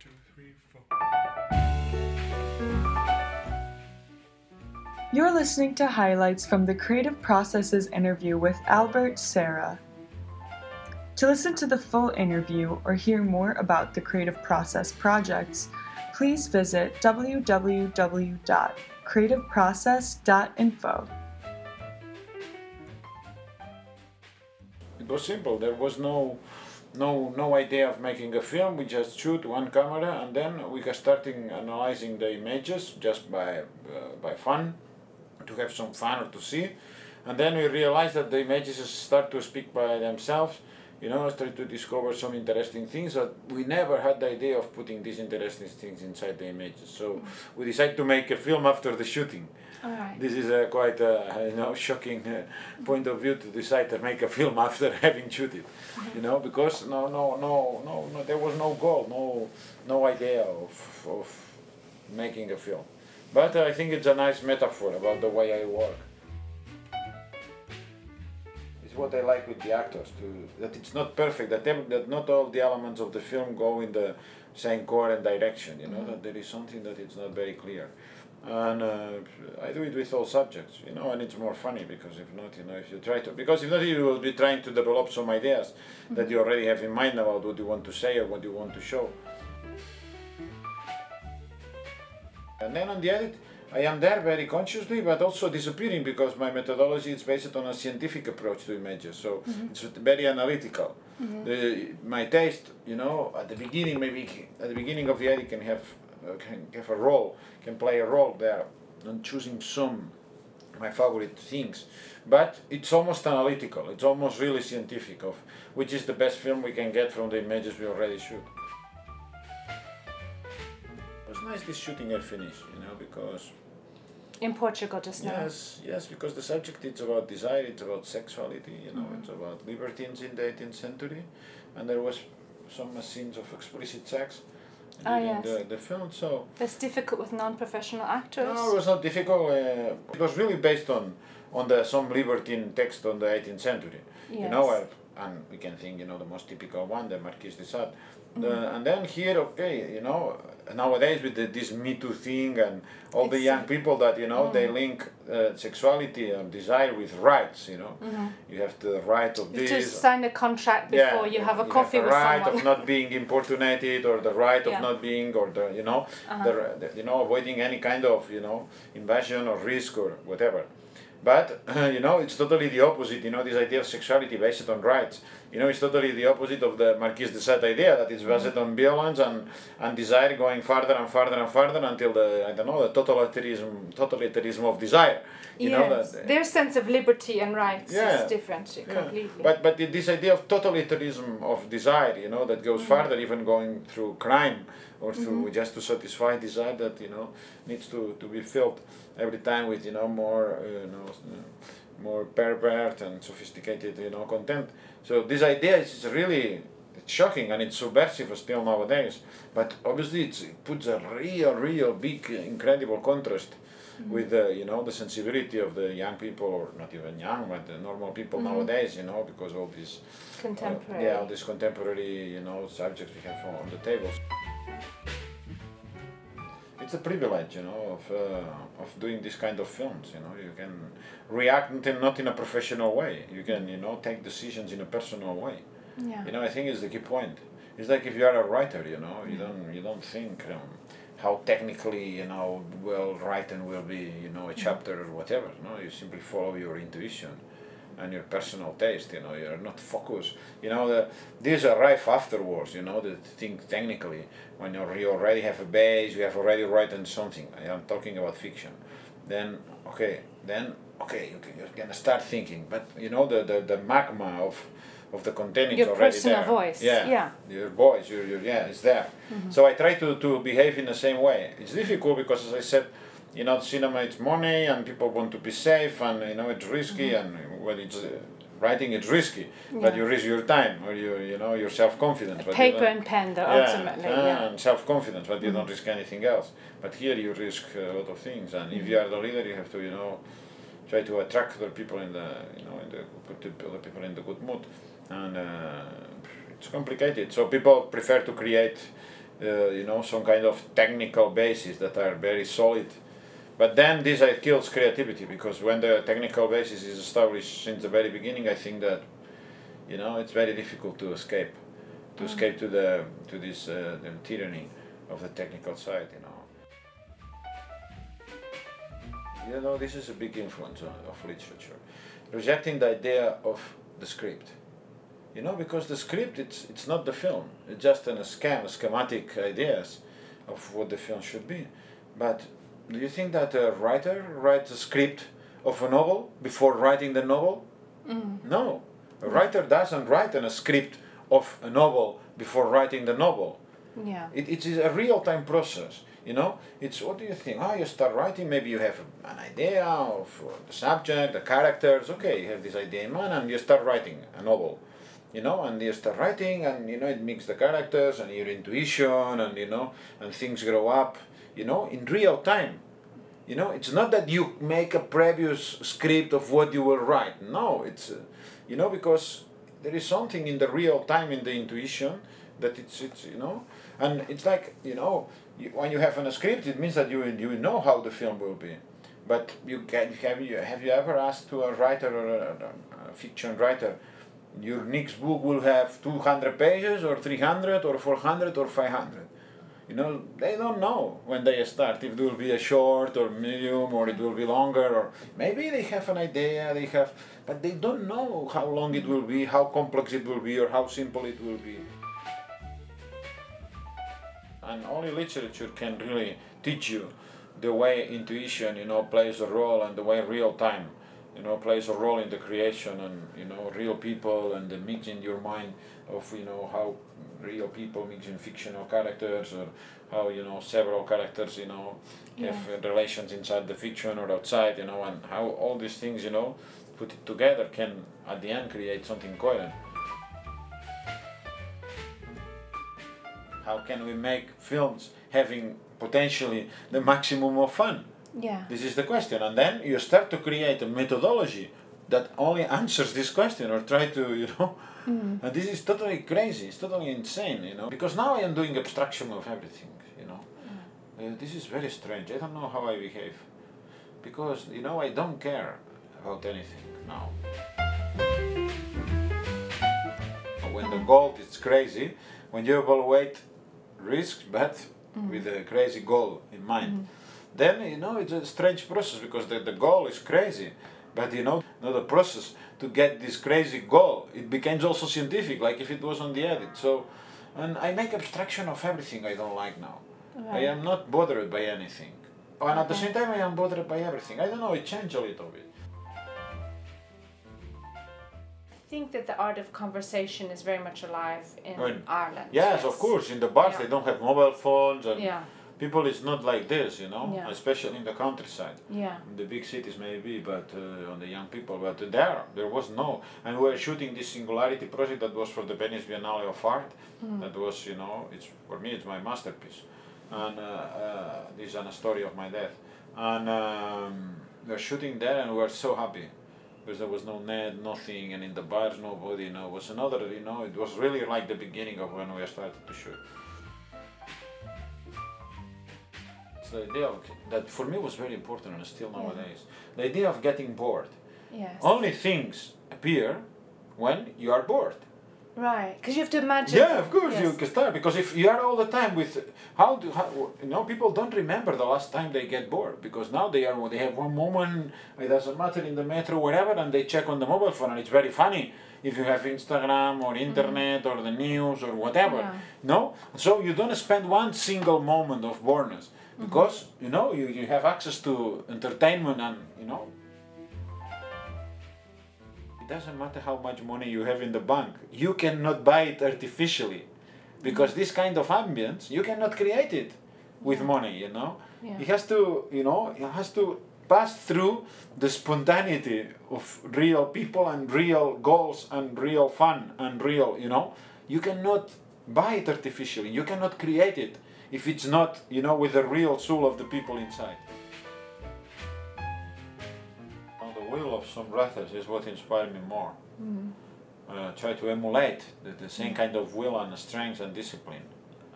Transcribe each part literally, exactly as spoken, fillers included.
two, three, four. You're listening to highlights from the Creative Processes interview with Albert Serra. To listen to the full interview or hear more about the Creative Process projects, please visit w w w dot creative process dot info. It was simple. There was no, no, no idea of making a film. We just shoot one camera, and then we are starting analyzing the images just by, uh, by fun, to have some fun or to see. And then we realized that the images start to speak by themselves. You know, I started to discover some interesting things that we never had the idea of putting these interesting things inside the images. So we decided to make a film after the shooting. All right. This is a quite a, you know, shocking uh, point of view, to decide to make a film after having shoot it. You know, because no, no, no, no, no, there was no goal, no, no idea of of making a film. But I think it's a nice metaphor about the way I work. What I like with the actors, to, that it's not perfect, that, em, that not all the elements of the film go in the same core and direction, you know, mm-hmm. that there is something that it's not very clear. And uh, I do it with all subjects, you know, and it's more funny, because if not, you know, if you try to, because if not, you will be trying to develop some ideas mm-hmm. that you already have in mind about what you want to say or what you want to show. And then on the edit, I am there very consciously, but also disappearing, because my methodology is based on a scientific approach to images, so mm-hmm. it's very analytical. Mm-hmm. The, my taste, you know, at the beginning, maybe at the beginning of the edit can have uh, can have a role, can play a role there, on choosing some my favorite things, but it's almost analytical. It's almost really scientific of which is the best film we can get from the images we already shoot. It's nice this shooting and finish, you know, because... In Portugal just now? Yes, yes, because the subject is about desire, it's about sexuality, you know, mm-hmm. it's about libertines in the eighteenth century, and there was some scenes of explicit sex oh, in yes. the, the film, so... That's difficult with non-professional actors? No, it was not difficult. Uh, it was really based on, on the some libertine text on the eighteenth century, yes. you know, I, and we can think, you know, the most typical one, the Marquis de Sade. Mm-hmm. The, and then here, okay, you know, nowadays with the, this Me Too thing and all it's the young people that, you know, mm-hmm. they link uh, sexuality and desire with rights, you know. Mm-hmm. You have the right of you this. You just sign a contract before yeah, you have a you coffee have with someone. The right of not being importunated, or the right yeah. of not being, or the, you know, uh-huh. the, the, you know, avoiding any kind of, you know, invasion or risk or whatever. But, uh, you know, it's totally the opposite, you know, this idea of sexuality based on rights. You know, it's totally the opposite of the Marquis de Sade idea, that it's based mm-hmm. on violence and, and desire going farther and farther and farther until the, I don't know, the totalitarianism, totalitarianism of desire. You yes. know, that, uh, their sense of liberty and rights yeah, is different yeah. completely. But, but this idea of totalitarianism of desire, you know, that goes mm-hmm. farther, even going through crime or through mm-hmm. just to satisfy desire that, you know, needs to, to be filled every time with, you know, more, uh, you know, more pervert and sophisticated, you know, content. So this idea is really it's shocking, and it's subversive still nowadays. But obviously it's, it puts a real, real big, incredible contrast mm-hmm. with the, you know, the sensibility of the young people, or not even young, but the normal people mm-hmm. nowadays, you know, because all these contemporary, uh, yeah, all these contemporary, you know, subjects we have on the tables. It's a privilege, you know, of uh, of doing this kind of films. You know, you can react not in a professional way. You can, you know, take decisions in a personal way. Yeah. You know, I think it's the key point. It's like if you are a writer, you know, you don't you don't think um, how technically, you know, well written will be, you know, a chapter or whatever. No, you simply follow your intuition and your personal taste, you know, you're not focused. You know, the, these arrive afterwards, you know, the thing technically, when you're, you already have a base, you have already written something, I'm talking about fiction, then, okay, then, okay, you can, you're gonna start thinking, but, you know, the, the, the magma of of the content is already there. Your personal voice, yeah. yeah. Your voice, your, your, yeah, it's there. Mm-hmm. So I try to, to behave in the same way. It's difficult because, as I said, you know, cinema, it's money, and people want to be safe, and, you know, it's risky, mm-hmm. and when it's uh, writing, it's risky, yeah. but you risk your time, or you, you know, your self-confidence. But paper and pen, though, yeah, ultimately. Uh, yeah, and self-confidence, but mm-hmm. you don't risk anything else. But here you risk a lot of things, and mm-hmm. if you are the leader, you have to, you know, try to attract the people in the, you know, in the put the people in the good mood, and uh, it's complicated. So people prefer to create uh, you know, some kind of technical bases that are very solid. But then this uh, kills creativity, because when the technical basis is established since the very beginning, I think that, you know, it's very difficult to escape, to escape to the to this uh, the tyranny of the technical side, you know. You know, this is a big influence on, of literature, rejecting the idea of the script. You know, because the script, it's it's not the film. It's just an, a schema, schematic ideas of what the film should be. But do you think that a writer writes a script of a novel before writing the novel? Mm. No. A writer doesn't write a script of a novel before writing the novel. Yeah. It, it is a real-time process, you know? It's, what do you think? Ah, oh, you start writing, maybe you have an idea of the subject, the characters, okay, you have this idea in mind, and you start writing a novel, you know? And you start writing, and, you know, it mixes the characters, and your intuition, and, you know, and things grow up, you know, in real time. You know, it's not that you make a previous script of what you will write. No, it's, uh, you know, because there is something in the real time, in the intuition, that it's, it's you know, and it's like, you know, you, when you have a script, it means that you you know how the film will be. But you can, have you have you ever asked to a writer or a, a fiction writer, your next book will have two hundred pages or three hundred or four hundred or five hundred? You know, they don't know when they start if it will be a short or medium or it will be longer, or maybe they have an idea, they have, but they don't know how long it will be, how complex it will be, or how simple it will be. And only literature can really teach you the way intuition, you know, plays a role, and the way real time, you know, plays a role in the creation, and, you know, real people and the mix in your mind of, you know, how real people mix in fictional characters, or how, you know, several characters, you know, have yeah. relations inside the fiction or outside, you know, and how all these things, you know, put it together can at the end create something coherent. How can we make films having potentially the maximum of fun? Yeah. This is the question. And then you start to create a methodology that only answers this question, or try to, you know, mm. and this is totally crazy, it's totally insane, you know, because now I am doing abstraction of everything, you know. Mm. Uh, this is very strange. I don't know how I behave, because, you know, I don't care about anything now. When the goal is crazy, when you evaluate risks, but mm. with a crazy goal in mind, mm. then, you know, it's a strange process, because the, the goal is crazy. But, you know, you know, the process to get this crazy goal, it becomes also scientific, like if it was on the edit. So, and I make abstraction of everything I don't like now. Right. I am not bothered by anything. And okay. at the same time, I am bothered by everything. I don't know, it changed a little bit. I think that the art of conversation is very much alive in, in Ireland. Yes, yes, of course. In the bars, yeah. they don't have mobile phones. And yeah. people is not like this, you know, yeah. especially in the countryside. Yeah. In the big cities maybe, but uh, on the young people, but there, there was no. And we were shooting this Singularity project that was for the Venice Biennale of Art. Mm. That was, you know, it's for me, it's my masterpiece. And uh, uh, this is a story of my death. And um, we were shooting there, and we were so happy. Because there was no net, nothing, and in the bars, nobody, you know, it was another, you know, it was really like the beginning of when we started to shoot. The idea of, that for me was very important, and still nowadays, yeah. the idea of getting bored. Yes. Only things appear when you are bored. Right, because you have to imagine. Yeah, of course yes. you can start, because if you are all the time with how do how, you know, people don't remember the last time they get bored, because now they are they have one moment, it doesn't matter, in the metro, wherever, and they check on the mobile phone, and it's very funny if you have Instagram or internet mm-hmm. or the news or whatever, yeah. no, so you don't spend one single moment of boredom. Because, you know, you, you have access to entertainment, and, you know, it doesn't matter how much money you have in the bank. You cannot buy it artificially, because this kind of ambience, you cannot create it with money, you know. Yeah. It has to, you know, it has to pass through the spontaneity of real people and real goals and real fun and real, you know. You cannot buy it artificially. You cannot create it. If it's not, you know, with the real soul of the people inside. Now, the will of some writers is what inspired me more. Mm. Uh, try to emulate the, the same kind of will and strength and discipline.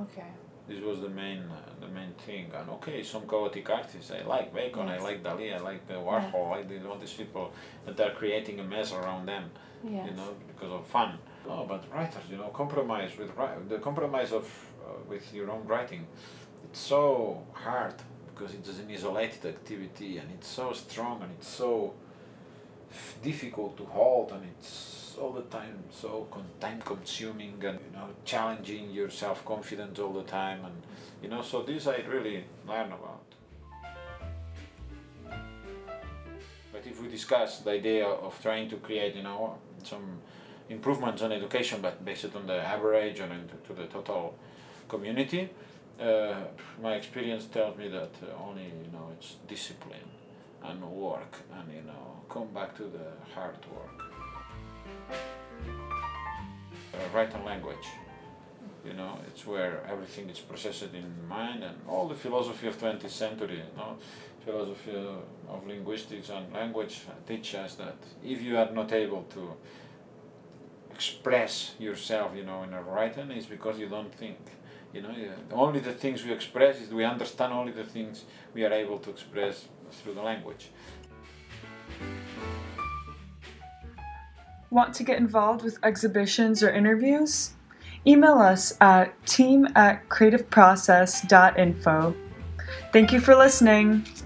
Okay. This was the main uh, the main thing. And okay, some chaotic artists. I like Bacon, yes. I like Dali, I like the Warhol, yeah. I like all these people that are creating a mess around them, yes. you know, because of fun. No, but writers, you know, compromise with the compromise of uh, with your own writing. It's so hard because it is an isolated activity, and it's so strong, and it's so difficult to hold, and it's all the time so time-consuming, and you know, challenging your self-confidence all the time, and you know, so this I really learn about. But if we discuss the idea of trying to create, you know, some improvements on education, but based on the average and to the total community, uh, my experience tells me that only, you know, it's discipline and work, and you know, come back to the hard work. Uh, write and language, you know, it's where everything is processed in mind, and all the philosophy of twentieth century, you know, philosophy of linguistics and language teach us that if you are not able to express yourself, you know, in a writing, it's because you don't think. You know, only the things we express is we understand only the things we are able to express through the language. Want to get involved with exhibitions or interviews? Email us at team at creative process dot info. Thank you for listening.